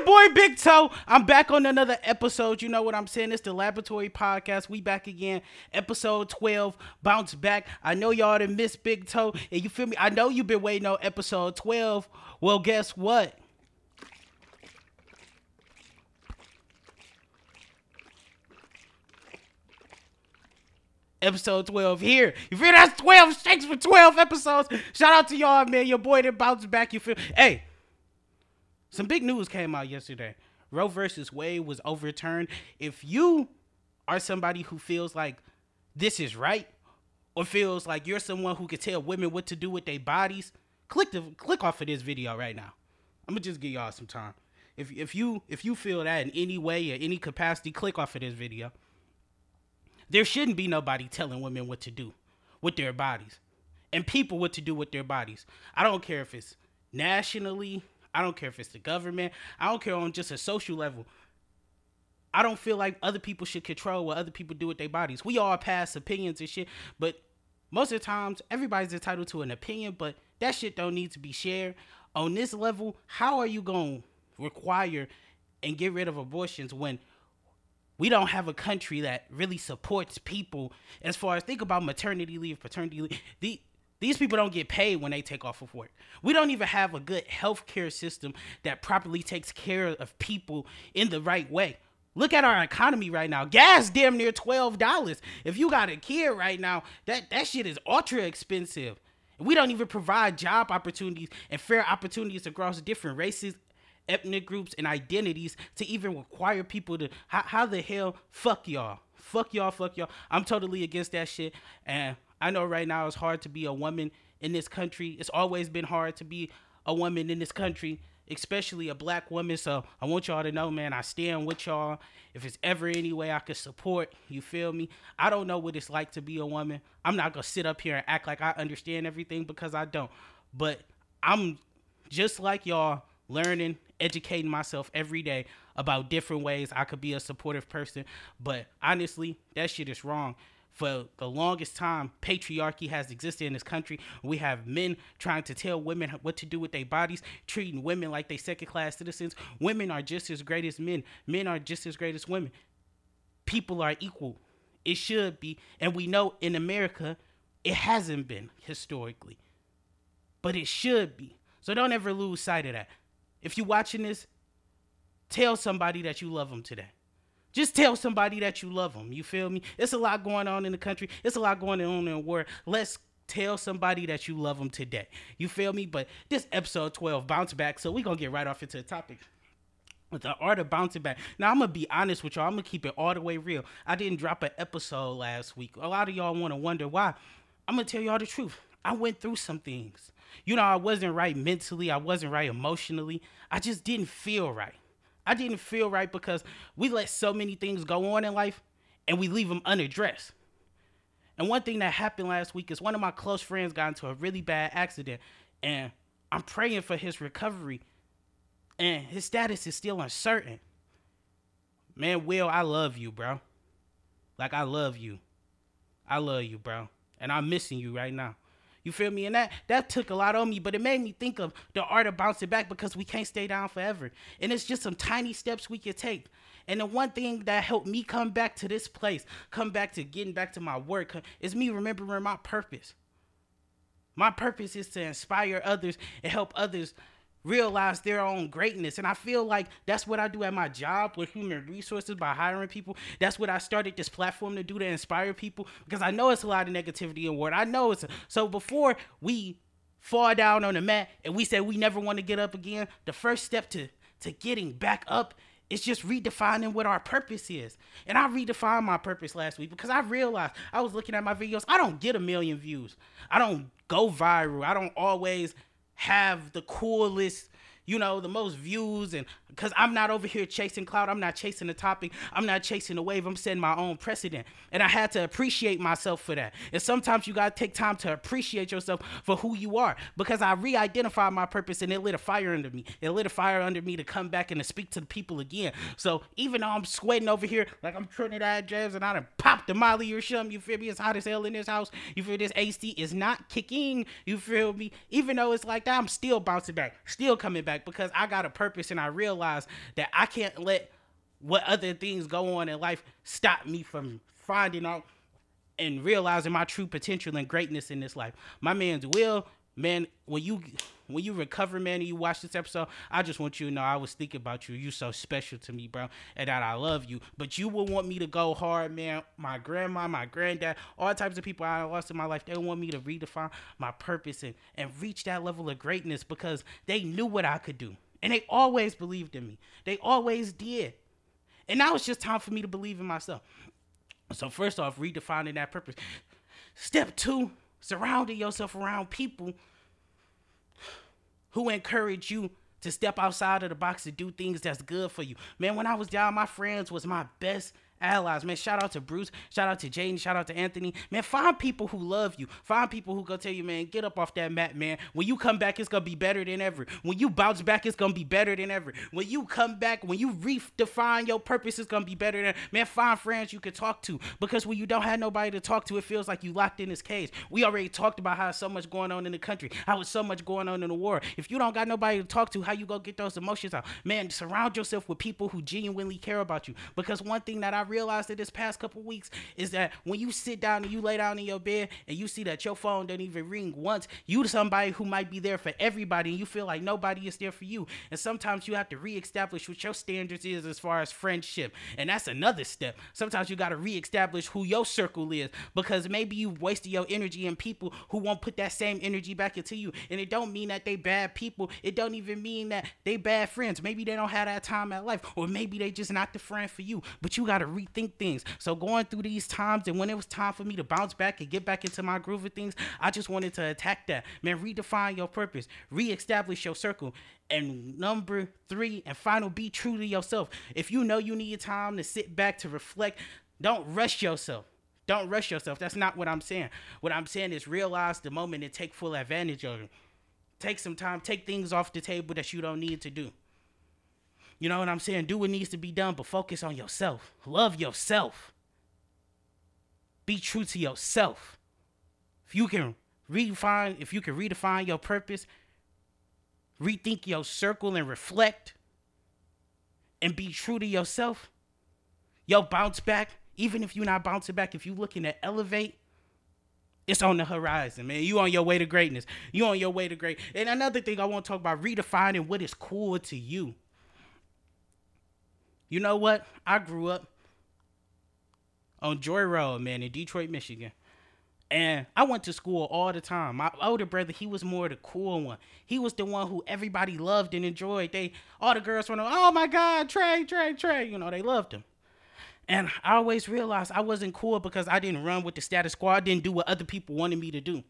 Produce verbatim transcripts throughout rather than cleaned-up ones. your boy Big Toe. I'm back on another episode. You know what I'm saying? It's the Laboratory Podcast. We back again. Episode twelve. Bounce back. I know y'all done missed Big Toe. And you feel me? I know you've been waiting on episode twelve. Well, guess what? Episode twelve here. You feel that's twelve shakes for twelve episodes. Shout out to y'all, man. Your boy that bounced back. You feel? Hey, some big news came out yesterday. Roe versus Wade was overturned. If you are somebody who feels like this is right, or feels like you're someone who can tell women what to do with their bodies, click the click off of this video right now. I'm gonna just give y'all some time. If if you if you feel that in any way or any capacity, click off of this video. There shouldn't be nobody telling women what to do with their bodies and people what to do with their bodies. I don't care if it's nationally. I don't care if it's the government. I don't care on just a social level. I don't feel like other people should control what other people do with their bodies. We all pass opinions and shit, but most of the times everybody's entitled to an opinion, but that shit don't need to be shared. On this level, how are you going to require and get rid of abortions when we don't have a country that really supports people as far as think about maternity leave, paternity leave. The, these people don't get paid when they take off of work. We don't even have a good healthcare system that properly takes care of people in the right way. Look at our economy right now. Gas damn near twelve dollars. If you got a kid right now, that, that shit is ultra expensive. We don't even provide job opportunities and fair opportunities across different races, ethnic groups, and identities to even require people to how, how the hell fuck y'all fuck y'all fuck y'all I'm totally against that shit. And I know right now it's hard to be a woman in this country. It's always been hard to be a woman in this country, especially a black woman. So I want y'all to know, man, I stand with y'all. If it's ever any way I could support, you feel me? I don't know what it's like to be a woman. I'm not gonna sit up here and act like I understand everything, because I don't, but I'm just like y'all, learning, educating myself every day about different ways I could be a supportive person. But honestly, that shit is wrong. For the longest time, patriarchy has existed in this country. We have men trying to tell women what to do with their bodies, treating women like they second-class citizens. Women are just as great as men. Men are just as great as women. People are equal. It should be. And we know in America, it hasn't been historically. But it should be. So don't ever lose sight of that. If you're watching this, tell somebody that you love them today. Just tell somebody that you love them. You feel me? It's a lot going on in the country. It's a lot going on in the world. Let's tell somebody that you love them today. You feel me? But this episode twelve, bounce back. So we're going to get right off into the topic with the art of bouncing back. Now, I'm going to be honest with y'all. I'm going to keep it all the way real. I didn't drop an episode last week. A lot of y'all want to wonder why. I'm going to tell y'all the truth. I went through some things. You know, I wasn't right mentally. I wasn't right emotionally. I just didn't feel right. I didn't feel right because we let so many things go on in life and we leave them unaddressed. And one thing that happened last week is one of my close friends got into a really bad accident, and I'm praying for his recovery, and his status is still uncertain. Man, Will, I love you, bro. Like, I love you. I love you, bro. And I'm missing you right now. You feel me? And that, that took a lot on me, but it made me think of the art of bouncing back, because we can't stay down forever. And it's just some tiny steps we can take. And the one thing that helped me come back to this place, come back to getting back to my work, is me remembering my purpose. My purpose is to inspire others and help others realize their own greatness. And I feel like that's what I do at my job with human resources, by hiring people. That's what I started this platform to do, to inspire people, because I know it's a lot of negativity in world. I know it's a, so before we fall down on the mat and we say we never want to get up again, the first step to to getting back up is just redefining what our purpose is. And I redefined my purpose last week, because I realized I was looking at my videos. I don't get a million views. I don't go viral. I don't always have the coolest, you know, the most views, and because I'm not over here chasing clout. I'm not chasing the topic. I'm not chasing the wave. I'm setting my own precedent, and I had to appreciate myself for that. And sometimes you gotta take time to appreciate yourself for who you are, because I re-identified my purpose, and it lit a fire under me. It lit a fire under me to come back and to speak to the people again. So even though I'm sweating over here like I'm Trinidad James and I done popped the Molly or something, you feel me? It's hot as hell in this house. You feel this A C is not kicking. You feel me? Even though it's like that, I'm still bouncing back, still coming back. back because I got a purpose and I realized that I can't let what other things go on in life stop me from finding out and realizing my true potential and greatness in this life. My man's will, man, when you when you recover, man, and you watch this episode, I just want you to know I was thinking about you. You're so special to me, bro, and that I love you. But you would want me to go hard, man. My grandma, my granddad, all types of people I lost in my life, they want me to redefine my purpose and, and reach that level of greatness because they knew what I could do. And they always believed in me. They always did. And now it's just time for me to believe in myself. So first off, redefining that purpose. Step two, surrounding yourself around people who encourage you to step outside of the box and do things that's good for you. Man, when I was down, my friends was my best allies. Man, shout out to Bruce, shout out to Jaden, shout out to Anthony. Man, find people who love you. Find people who gonna tell you, man, get up off that mat, man. When you come back, it's gonna be better than ever. When you bounce back, it's gonna be better than ever. When you come back, when you redefine your purpose, it's gonna be better than ever. Man, find friends you can talk to, because when you don't have nobody to talk to, it feels like you locked in this cage. We already talked about how so much going on in the country, how it's so much going on in the war. If you don't got nobody to talk to, how you gonna get those emotions out? Man, surround yourself with people who genuinely care about you, because one thing that I realized in this past couple weeks is that when you sit down and you lay down in your bed and you see that your phone doesn't even ring once, you somebody who might be there for everybody, and you feel like nobody is there for you. And sometimes you have to reestablish what your standards is as far as friendship, and that's another step. Sometimes you got to reestablish who your circle is, because maybe you wasted your energy in people who won't put that same energy back into you. And it don't mean that they bad people, it don't even mean that they bad friends. Maybe they don't have that time at life, or maybe they just not the friend for you. But you got to rethink things. So going through these times, and when it was time for me to bounce back and get back into my groove of things, I just wanted to attack that. Man, redefine your purpose, reestablish your circle. And number three and final, be true to yourself. If you know you need time to sit back, to reflect, don't rush yourself. Don't rush yourself. That's not what I'm saying. What I'm saying is realize the moment and take full advantage of it. Take some time, take things off the table that you don't need to do. You know what I'm saying? Do what needs to be done, but focus on yourself. Love yourself. Be true to yourself. If you can redefine, if you can redefine your purpose, rethink your circle and reflect, and be true to yourself, you'll bounce back. Even if you're not bouncing back, if you're looking to elevate, it's on the horizon, man. You on your way to greatness. You on your way to great. And another thing I want to talk about, redefining what is cool to you. You know what? I grew up on Joy Road, man, in Detroit, Michigan. And I went to school all the time. My older brother, he was more the cool one. He was the one who everybody loved and enjoyed. They, all the girls went, oh my God, Trey, Trey, Trey. You know, they loved him. And I always realized I wasn't cool because I didn't run with the status quo. I didn't do what other people wanted me to do.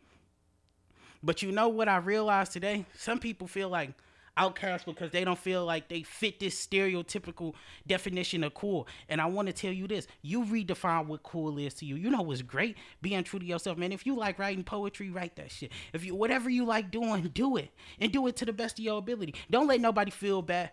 But you know what I realized today? Some people feel like outcasts because they don't feel like they fit this stereotypical definition of cool. And I want to tell you this, you redefine what cool is to you. You know what's great? Being true to yourself, man. If you like writing poetry, write that shit. If you, whatever you like doing, do it, and do it to the best of your ability. Don't let nobody feel bad,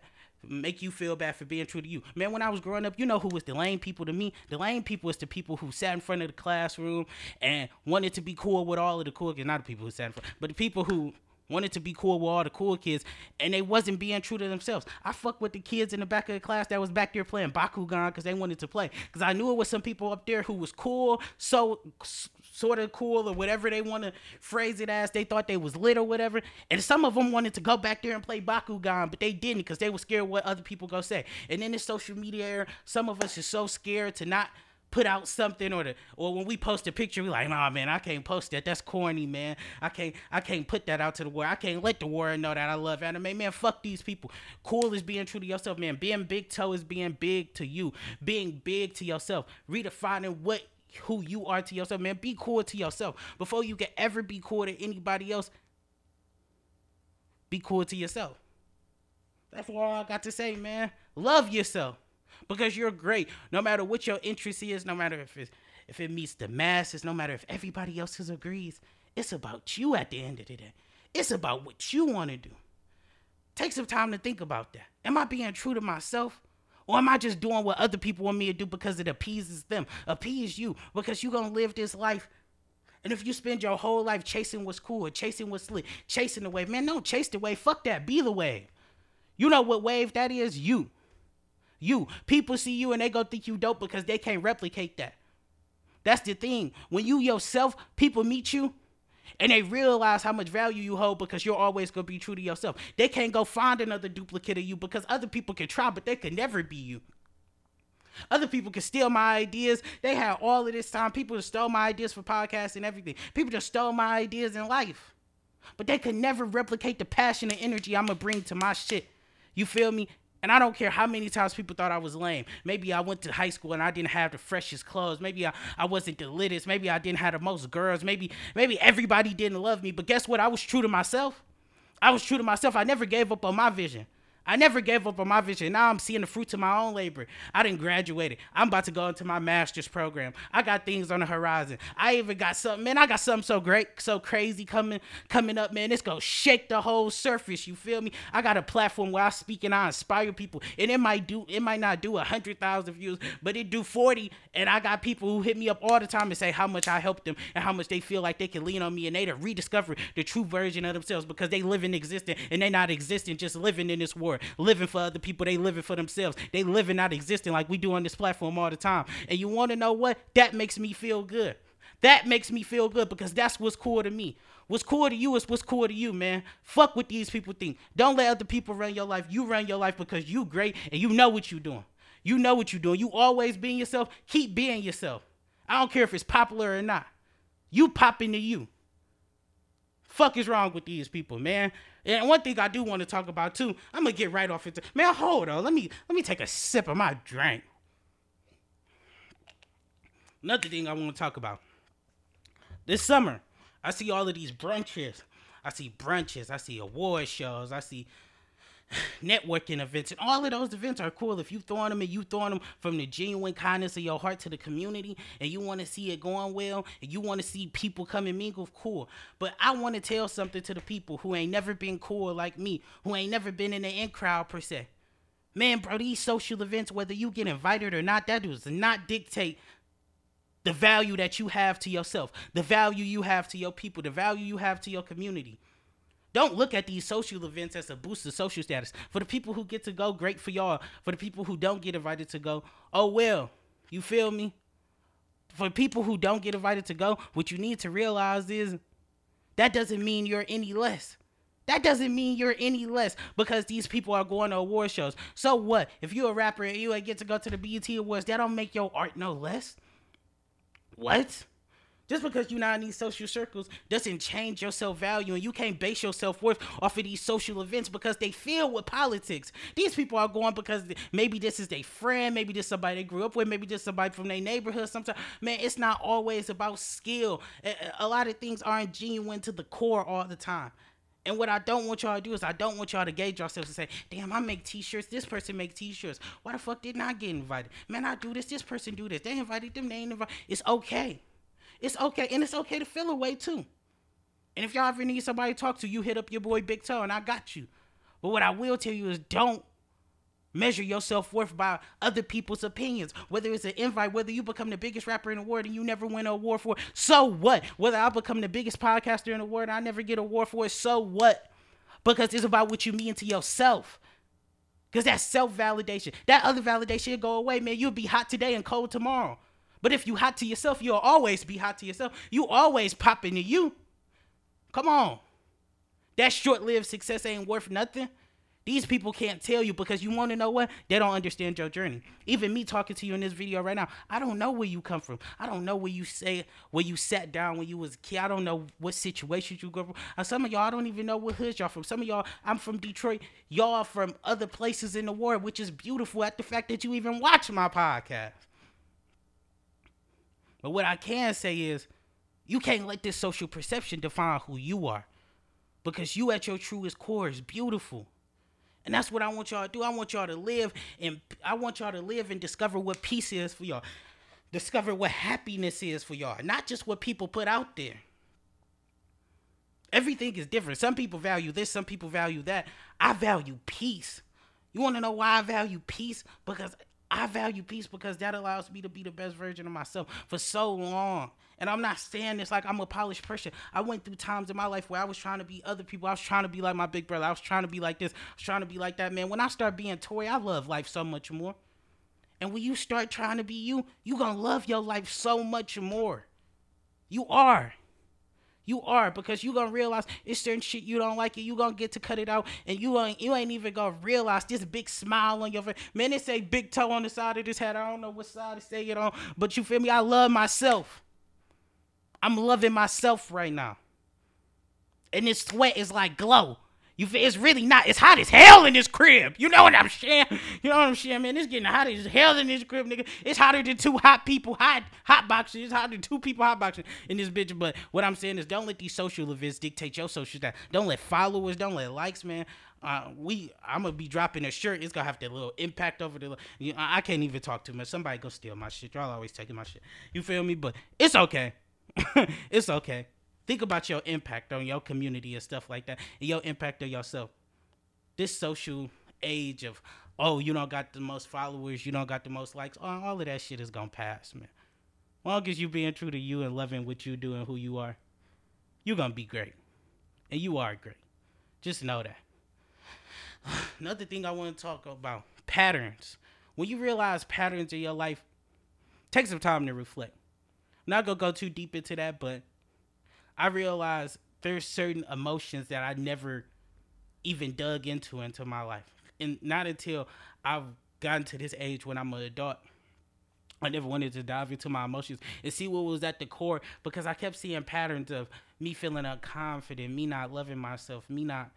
make you feel bad for being true to you. Man, when I was growing up, you know who was the lame people to me? The lame people is the people who sat in front of the classroom and wanted to be cool with all of the cool kids. Not the people who sat in front, but the people who wanted to be cool with all the cool kids, and they wasn't being true to themselves. I fucked with the kids in the back of the class that was back there playing Bakugan because they wanted to play. Because I knew it was some people up there who was cool, so sort of cool, or whatever they want to phrase it as. They thought they was lit or whatever. And some of them wanted to go back there and play Bakugan, but they didn't because they were scared of what other people gonna say. And in this social media era, some of us is so scared to not put out something, or the, or when we post a picture, we like, nah, man, I can't post that. That's corny, man. I can't, I can't put that out to the world. I can't let the world know that I love anime, man. Fuck these people. Cool is being true to yourself, man. Being big toe is being big to you. Being big to yourself. Redefining what who you are to yourself, man. Be cool to yourself. Before you can ever be cool to anybody else, be cool to yourself. That's all I got to say, man. Love yourself. Because you're great, no matter what your interest is, no matter if it's, if it meets the masses, no matter if everybody else agrees, it's about you at the end of the day. It's about what you want to do. Take some time to think about that. Am I being true to myself? Or am I just doing what other people want me to do because it appeases them? Appease you, because you're going to live this life. And if you spend your whole life chasing what's cool, or chasing what's slick, chasing the wave, man, don't chase the wave. Fuck that. Be the wave. You know what wave that is? You. You. People see you and they go think you dope because they can't replicate that. That's the thing. When you yourself, people meet you and they realize how much value you hold because you're always going to be true to yourself. They can't go find another duplicate of you because other people can try, but they can never be you. Other people can steal my ideas. They had all of this time. People just stole my ideas for podcasts and everything. People just stole my ideas in life. But they could never replicate the passion and energy I'm going to bring to my shit. You feel me? And I don't care how many times people thought I was lame. Maybe I went to high school and I didn't have the freshest clothes. Maybe I, I wasn't the littest. Maybe I didn't have the most girls. Maybe, maybe everybody didn't love me. But guess what? I was true to myself. I was true to myself. I never gave up on my vision. I never gave up on my vision. Now I'm seeing the fruits of my own labor. I didn't graduate. I'm about to go into my master's program. I got things on the horizon. I even got something, man. I got something so great, so crazy coming coming up, man. It's going to shake the whole surface. You feel me? I got a platform where I speak and I inspire people. And it might do, it might not do one hundred thousand views, but it do forty. And I got people who hit me up all the time and say how much I helped them and how much they feel like they can lean on me. And they to rediscover the true version of themselves because they live in existence and they not existing, just living in this world. Living for other people, they living for themselves. They living, not existing, like we do on this platform all the time. And you want to know what? That makes me feel good. That makes me feel good because that's what's cool to me. What's cool to you is what's cool to you, man. Fuck what these people think. Don't let other people run your life. You run your life because you great and you know what you're doing. You know what you're doing. You always being yourself. Keep being yourself. I don't care if it's popular or not. You pop into you. Fuck is wrong with these people, man. And one thing I do want to talk about too, I'm gonna get right off into, man, hold on, let me let me take a sip of my drink. Another thing I want to talk about this summer, I see all of these brunches. I see brunches, I see award shows, I see networking events, and all of those events are cool if you throwing them and you throwing them from the genuine kindness of your heart to the community, and you want to see it going well, and you want to see people come and mingle. Cool. But I want to tell something to the people who ain't never been cool like me, who ain't never been in the in crowd per se. Man, bro, these social events, whether you get invited or not, that does not dictate the value that you have to yourself, the value you have to your people, the value you have to your community. Don't look at these social events as a boost of social status. For the people who get to go, great for y'all. For the people who don't get invited to go, oh well. You feel me? For people who don't get invited to go, what you need to realize is that doesn't mean you're any less. That doesn't mean you're any less because these people are going to award shows. So what? If you're a rapper and you ain't get to go to the B E T Awards, that don't make your art no less. What? Just because you're not in these social circles doesn't change your self-value, and you can't base your self-worth off of these social events because they filled with politics. These people are going because maybe this is their friend, maybe this is somebody they grew up with, maybe this is somebody from their neighborhood. Sometimes, man, it's not always about skill. A lot of things aren't genuine to the core all the time. And what I don't want y'all to do is I don't want y'all to gauge yourselves and say, damn, I make t-shirts. This person make t-shirts. Why the fuck didn't I get invited? Man, I do this. This person do this. They invited them. They ain't invited. It's okay. It's okay, and it's okay to feel away too. And if y'all ever need somebody to talk to, you hit up your boy Big Toe, and I got you. But what I will tell you is don't measure your self-worth by other people's opinions. Whether it's an invite, whether you become the biggest rapper in the world and you never win an award for it, so what? Whether I become the biggest podcaster in the world and I never get an award for it, so what? Because it's about what you mean to yourself. Because that's self-validation. That other validation will go away, man. You'll be hot today and cold tomorrow. But if you hot to yourself, you'll always be hot to yourself. You always pop into you. Come on. That short-lived success ain't worth nothing. These people can't tell you because you want to know what? They don't understand your journey. Even me talking to you in this video right now, I don't know where you come from. I don't know where you say where you sat down when you was a kid. I don't know what situations you go from. And some of y'all, I don't even know what hoods y'all from. Some of y'all, I'm from Detroit. Y'all from other places in the world, which is beautiful at the fact that you even watch my podcast. But what I can say is you can't let this social perception define who you are, because you at your truest core is beautiful. And that's what I want y'all to do. I want y'all to live and I want y'all to live and discover what peace is for y'all. Discover what happiness is for y'all, not just what people put out there. Everything is different. Some people value this. Some people value that. I value peace. You want to know why I value peace? Because I value peace because that allows me to be the best version of myself. For so long, And I'm not saying this like I'm a polished person. I went through times in my life where I was trying to be other people. I was trying to be like my big brother. I was trying to be like this. I was trying to be like that, man. When I start being Tory, I love life so much more. And when you start trying to be you, you're going to love your life so much more. You are. You are, because you're going to realize it's certain shit you don't like, and you're going to get to cut it out, and you ain't, you ain't even going to realize this big smile on your face. Man, it's a big toe on the side of this hat. I don't know what side to say it on, but you feel me? I love myself. I'm loving myself right now. And this sweat is like glow. You feel, it's really not, it's hot as hell in this crib. You know what I'm saying? You know what I'm saying, man? It's getting hot as hell in this crib, nigga. It's hotter than two hot people hot hot boxing. It's hotter than two people hot boxing in this bitch. But what I'm saying is, don't let these social events dictate your social style. Don't let followers, don't let likes, man. Uh, we, I'm gonna be dropping a shirt. It's gonna have that little impact over the. You know, I can't even talk too much. Somebody go steal my shit. Y'all always taking my shit. You feel me? But it's okay. It's okay. Think about your impact on your community and stuff like that, and your impact on yourself. This social age of, oh, you don't got the most followers, you don't got the most likes, oh, all of that shit is going to pass, man. Long as you being true to you and loving what you do and who you are, you're going to be great. And you are great. Just know that. Another thing I want to talk about, patterns. When you realize patterns in your life, take some time to reflect. I'm not going to go too deep into that, but I realized there's certain emotions that I never even dug into into my life. And not until I've gotten to this age when I'm an adult, I never wanted to dive into my emotions and see what was at the core, because I kept seeing patterns of me feeling unconfident, me not loving myself, me not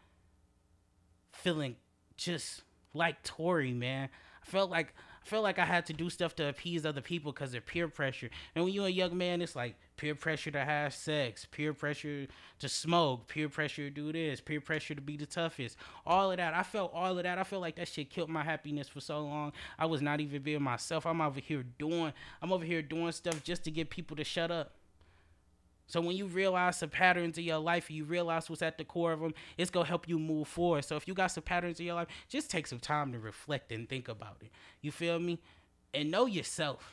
feeling just like Tory, man. I felt like I felt like I had to do stuff to appease other people because of peer pressure. And when you're a young man, it's like peer pressure to have sex, peer pressure to smoke, peer pressure to do this, peer pressure to be the toughest, all of that. I felt all of that. I felt like that shit killed my happiness for so long. I was not even being myself. I'm over here doing, I'm over here doing stuff just to get people to shut up. So when you realize the patterns in your life, you realize what's at the core of them, it's going to help you move forward. So if you got some patterns in your life, just take some time to reflect and think about it. You feel me? And know yourself.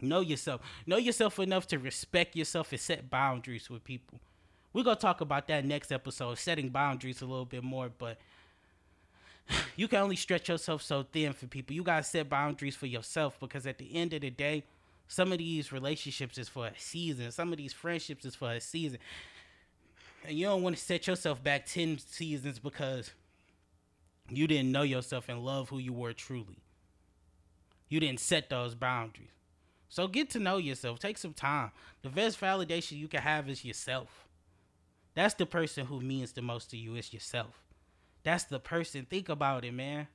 Know yourself. Know yourself enough to respect yourself and set boundaries with people. We're going to talk about that next episode, setting boundaries a little bit more, but you can only stretch yourself so thin for people. You got to set boundaries for yourself, because at the end of the day, some of these relationships is for a season. Some of these friendships is for a season. And you don't want to set yourself back ten seasons because you didn't know yourself and love who you were truly. You didn't set those boundaries. So get to know yourself. Take some time. The best validation you can have is yourself. That's the person who means the most to you is yourself. That's the person. Think about it, man.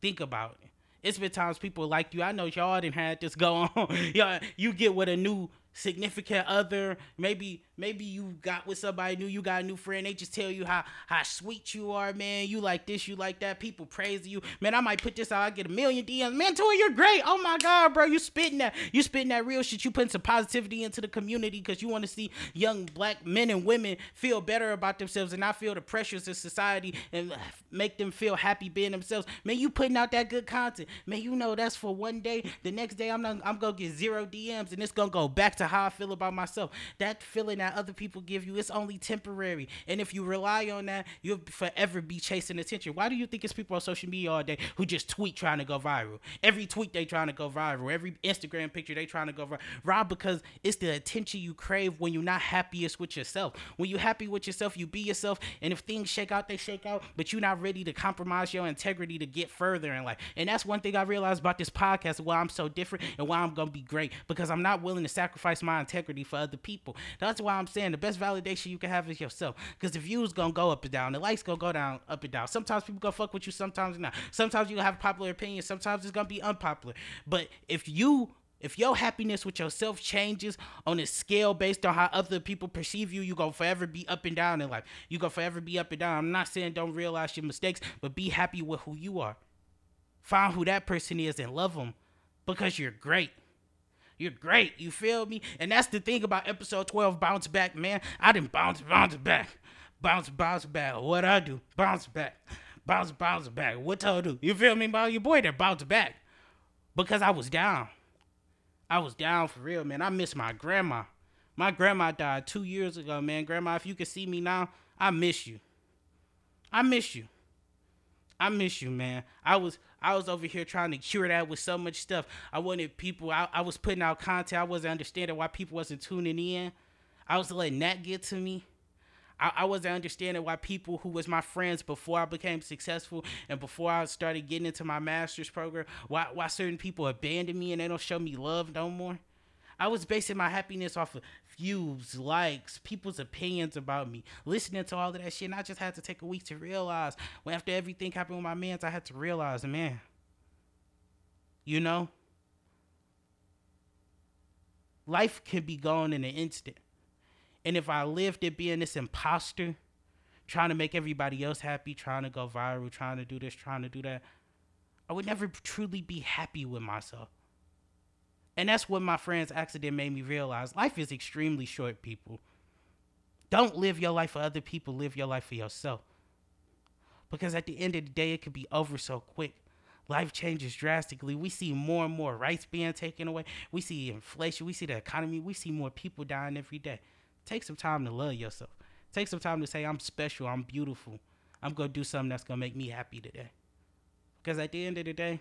Think about it. It's been times people like you. I know y'all didn't had this go on. Y'all, you get with a new significant other. Maybe maybe you got with somebody new. You got a new friend. They just tell you how, how sweet you are, man. You like this, you like that. People praise you. Man, I might put this out. I get a million D Ms. Man, Tory, you're great. Oh, my God, bro. You spitting that. You spitting that real shit. You putting some positivity into the community because you want to see young black men and women feel better about themselves and not feel the pressures of society and make them feel happy being themselves. Man, you putting out that good content. Man, you know that's for one day. The next day, I'm not, I'm going to get zero D Ms, and it's going to go back to how I feel about myself. That feeling that other people give you, it's only temporary. And if you rely on that, you'll forever be chasing attention. Why do you think it's people on social media all day who just tweet trying to go viral? Every tweet they trying to go viral. Every Instagram picture they trying to go viral. Why? Because it's the attention you crave when you're not happiest with yourself. When you're happy with yourself, you be yourself. And if things shake out, they shake out. But you're not ready to compromise your integrity to get further in life. And that's one thing I realized about this podcast, why I'm so different and why I'm going to be great. Because I'm not willing to sacrifice my integrity for other people. That's why I'm saying the best validation you can have is yourself. Because the views going to go up and down. The likes going to go down, up and down. Sometimes people going to fuck with you, sometimes not. Sometimes you're going to have popular opinions. Sometimes it's going to be unpopular. But if you... If your happiness with yourself changes on a scale based on how other people perceive you, you're going to forever be up and down in life. You're going to forever be up and down. I'm not saying don't realize your mistakes, but be happy with who you are. Find who that person is and love them, because you're great. You're great. You feel me? And that's the thing about episode twelve, bounce back, man. I didn't bounce, bounce back. Bounce, bounce back. What I do? Bounce back. Bounce, bounce back. What I do? You feel me? About your boy that bounced back because I was down. I was down for real, man. I miss my grandma. My grandma died two years ago, man. Grandma, if you can see me now, I miss you. I miss you. I miss you, man. I was I was over here trying to cure that with so much stuff. I wanted people. I, I was putting out content. I wasn't understanding why people wasn't tuning in. I was letting that get to me. I, I wasn't understanding why people who was my friends before I became successful and before I started getting into my master's program, why why certain people abandoned me and they don't show me love no more. I was basing my happiness off of views, likes, people's opinions about me, listening to all of that shit. And I just had to take a week to realize, well, after everything happened with my mans, I had to realize, man, you know, life can be gone in an instant. And if I lived it being this imposter, trying to make everybody else happy, trying to go viral, trying to do this, trying to do that, I would never truly be happy with myself. And that's what my friend's accident made me realize. Life is extremely short, people. Don't live your life for other people. Live your life for yourself. Because at the end of the day, it could be over so quick. Life changes drastically. We see more and more rights being taken away. We see inflation. We see the economy. We see more people dying every day. Take some time to love yourself. Take some time to say, I'm special. I'm beautiful. I'm going to do something that's going to make me happy today. Because at the end of the day,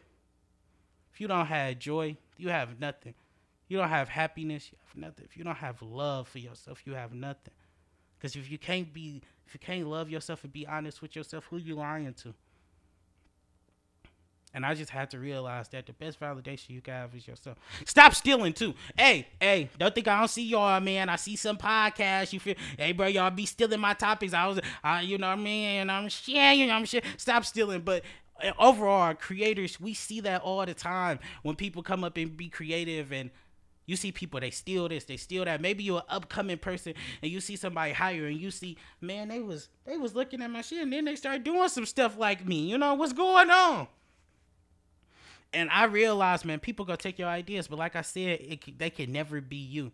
if you don't have joy, you have nothing. You don't have happiness, you have nothing. If you don't have love for yourself, you have nothing. Because if you can't be, if you can't love yourself and be honest with yourself, who you lying to? And I just had to realize that the best validation you can have is yourself. Stop stealing, too. Hey, hey, don't think I don't see y'all, man. I see some podcasts. You feel, hey, bro, y'all be stealing my topics. I was, I, you know what I mean? I'm sharing, I'm sharing. Stop stealing, but... overall, creators, we see that all the time when people come up and be creative, and you see people, they steal this, they steal that. Maybe you're an upcoming person and you see somebody higher and you see, man, they was they was looking at my shit and then they start doing some stuff like me. You know, what's going on? And I realized, man, people gonna take your ideas, but like I said, it, they can never be you.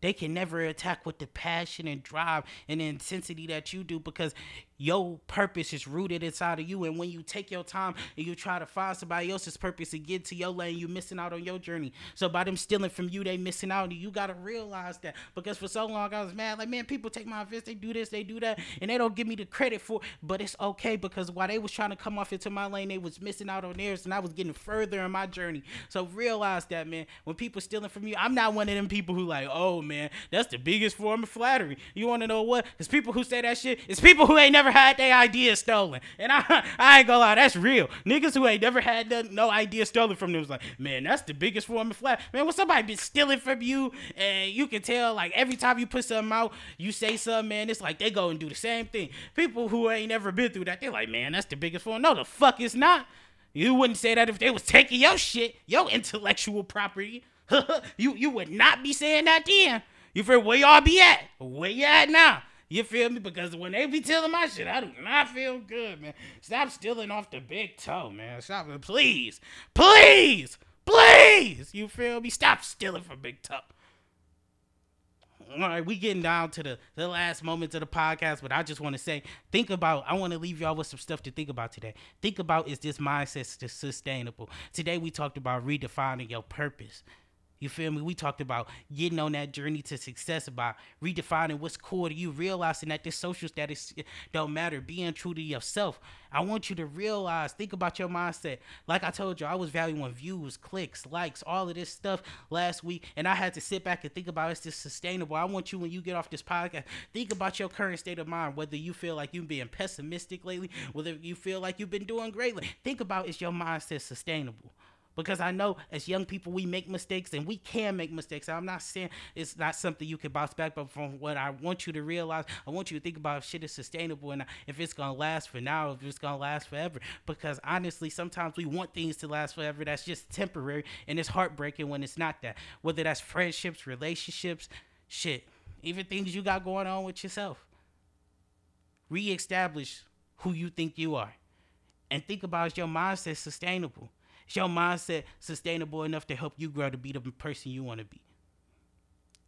They can never attack with the passion and drive and intensity that you do, because your purpose is rooted inside of you. And when you take your time and you try to find somebody else's purpose and get to your lane, you're missing out on your journey. So by them stealing from you, they missing out. And you got to realize that, because for so long I was mad. Like, man, people take my advice, they do this, they do that, and they don't give me the credit for it. But it's okay, because while they was trying to come off into my lane, they was missing out on theirs, and I was getting further in my journey. So realize that, man, when people stealing from you, I'm not one of them people who like, oh, man. Man, that's the biggest form of flattery. You want to know what? Because people who say that shit, it's people who ain't never had their ideas stolen. And I, I ain't gonna lie, that's real. Niggas who ain't never had no, no idea stolen from them was like, man, that's the biggest form of flattery. Man, when somebody been stealing from you, and you can tell, like, every time you put something out, you say something, man, it's like they go and do the same thing. People who ain't never been through that, they're like, man, that's the biggest form. No, the fuck it's not. You wouldn't say that if they was taking your shit, your intellectual property. you you would not be saying that then. You feel where y'all be at? Where you at now? You feel me? Because when they be telling my shit, I do not feel good, man. Stop stealing off the big toe, man. Stop it. Please. Please. Please. You feel me? Stop stealing from big toe. All right, we getting down to the, the last moments of the podcast, but I just want to say, think about, I want to leave y'all with some stuff to think about today. Think about, is this mindset sustainable? Today we talked about redefining your purpose. You feel me? We talked about getting on that journey to success, about redefining what's cool to you, realizing that this social status don't matter, being true to yourself. I want you to realize, think about your mindset. Like I told you, I was valuing views, clicks, likes, all of this stuff last week, and I had to sit back and think about, is this sustainable? I want you, when you get off this podcast, think about your current state of mind, whether you feel like you've been pessimistic lately, whether you feel like you've been doing greatly. Think about, is your mindset sustainable? Because I know as young people, we make mistakes, and we can make mistakes. I'm not saying it's not something you can bounce back, but from what I want you to realize, I want you to think about if shit is sustainable and if it's going to last for now, if it's going to last forever. Because honestly, sometimes we want things to last forever. That's just temporary, and it's heartbreaking when it's not that. Whether that's friendships, relationships, shit, even things you got going on with yourself. Reestablish who you think you are, and think about, is your mindset sustainable? Is your mindset sustainable enough to help you grow to be the person you want to be?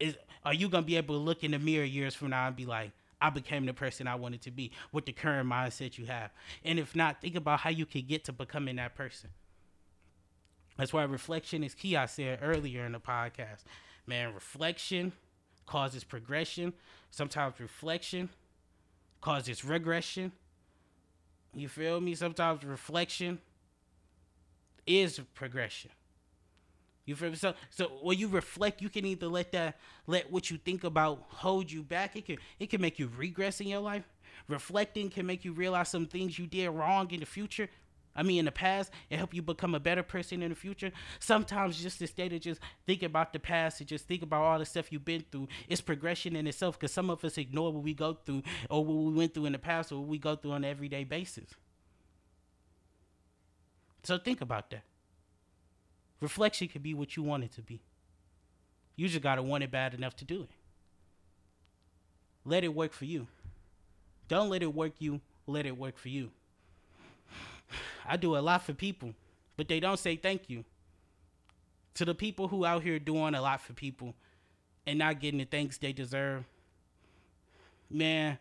Is, are you going to be able to look in the mirror years from now and be like, I became the person I wanted to be with the current mindset you have? And if not, think about how you can get to becoming that person. That's why reflection is key. I said earlier in the podcast, man, reflection causes progression. Sometimes reflection causes regression. You feel me? Sometimes reflection is progression. You feel me? So, so when you reflect, you can either let that, let what you think about hold you back. It can, it can make you regress in your life. Reflecting can make you realize some things you did wrong in the future. I mean, in the past, it help you become a better person in the future. Sometimes just the state of just thinking about the past and just think about all the stuff you've been through, it's progression in itself, because some of us ignore what we go through or what we went through in the past or what we go through on an everyday basis. So think about that. Reflection could be what you want it to be. You just got to want it bad enough to do it. Let it work for you. Don't let it work you. Let it work for you. I do a lot for people, but they don't say thank you. To the people who out here doing a lot for people and not getting the thanks they deserve, man,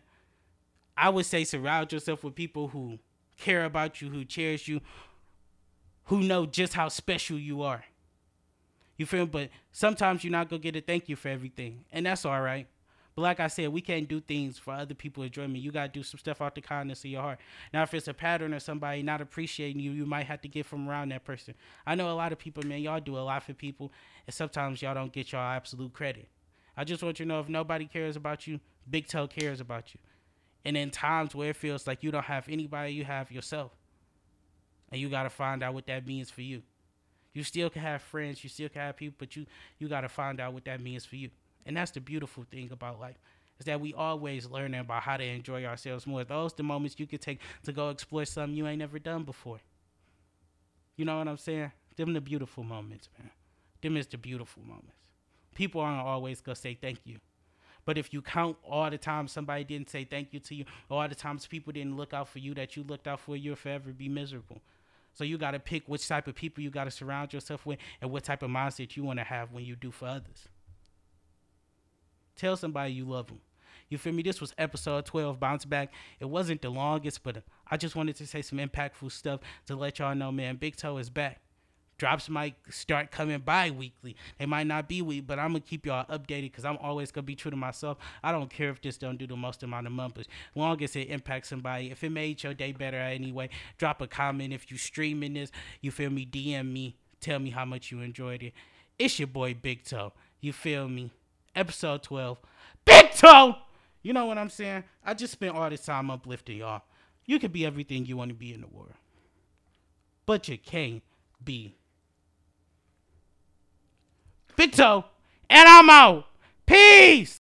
I would say surround yourself with people who care about you, who cherish you, who know just how special you are. You feel me? But sometimes you're not going to get a thank you for everything, and that's all right. But like I said, we can't do things for other people's enjoyment. You got to do some stuff out the kindness of your heart. Now, if it's a pattern or somebody not appreciating you, you might have to get from around that person. I know a lot of people, man, y'all do a lot for people, and sometimes y'all don't get y'all absolute credit. I just want you to know, if nobody cares about you, Big Toe cares about you. And in times where it feels like you don't have anybody, you have yourself. And you got to find out what that means for you. You still can have friends, you still can have people, but you, you got to find out what that means for you. And that's the beautiful thing about life, is that we always learning about how to enjoy ourselves more. Those are the moments you can take to go explore something you ain't never done before. You know what I'm saying? Them the beautiful moments, man. Them is the beautiful moments. People aren't always going to say thank you. But if you count all the times somebody didn't say thank you to you, all the times people didn't look out for you that you looked out for, you'll forever be miserable. So you got to pick which type of people you got to surround yourself with and what type of mindset you want to have when you do for others. Tell somebody you love them. You feel me? This was episode twelve, Bounce Back. It wasn't the longest, but I just wanted to say some impactful stuff to let y'all know, man, Big Toe is back. Drops might start coming bi-weekly. They might not be weekly, but I'm going to keep y'all updated because I'm always going to be true to myself. I don't care if this don't do the most amount of numbers. As long as it impacts somebody, if it made your day better anyway, drop a comment. If you streaming this, you feel me, D M me. Tell me how much you enjoyed it. It's your boy, Big Toe. You feel me? Episode twelve, Big Toe. You know what I'm saying? I just spent all this time uplifting y'all. You can be everything you want to be in the world, but you can't be Big Toe. And I'm out. Peace.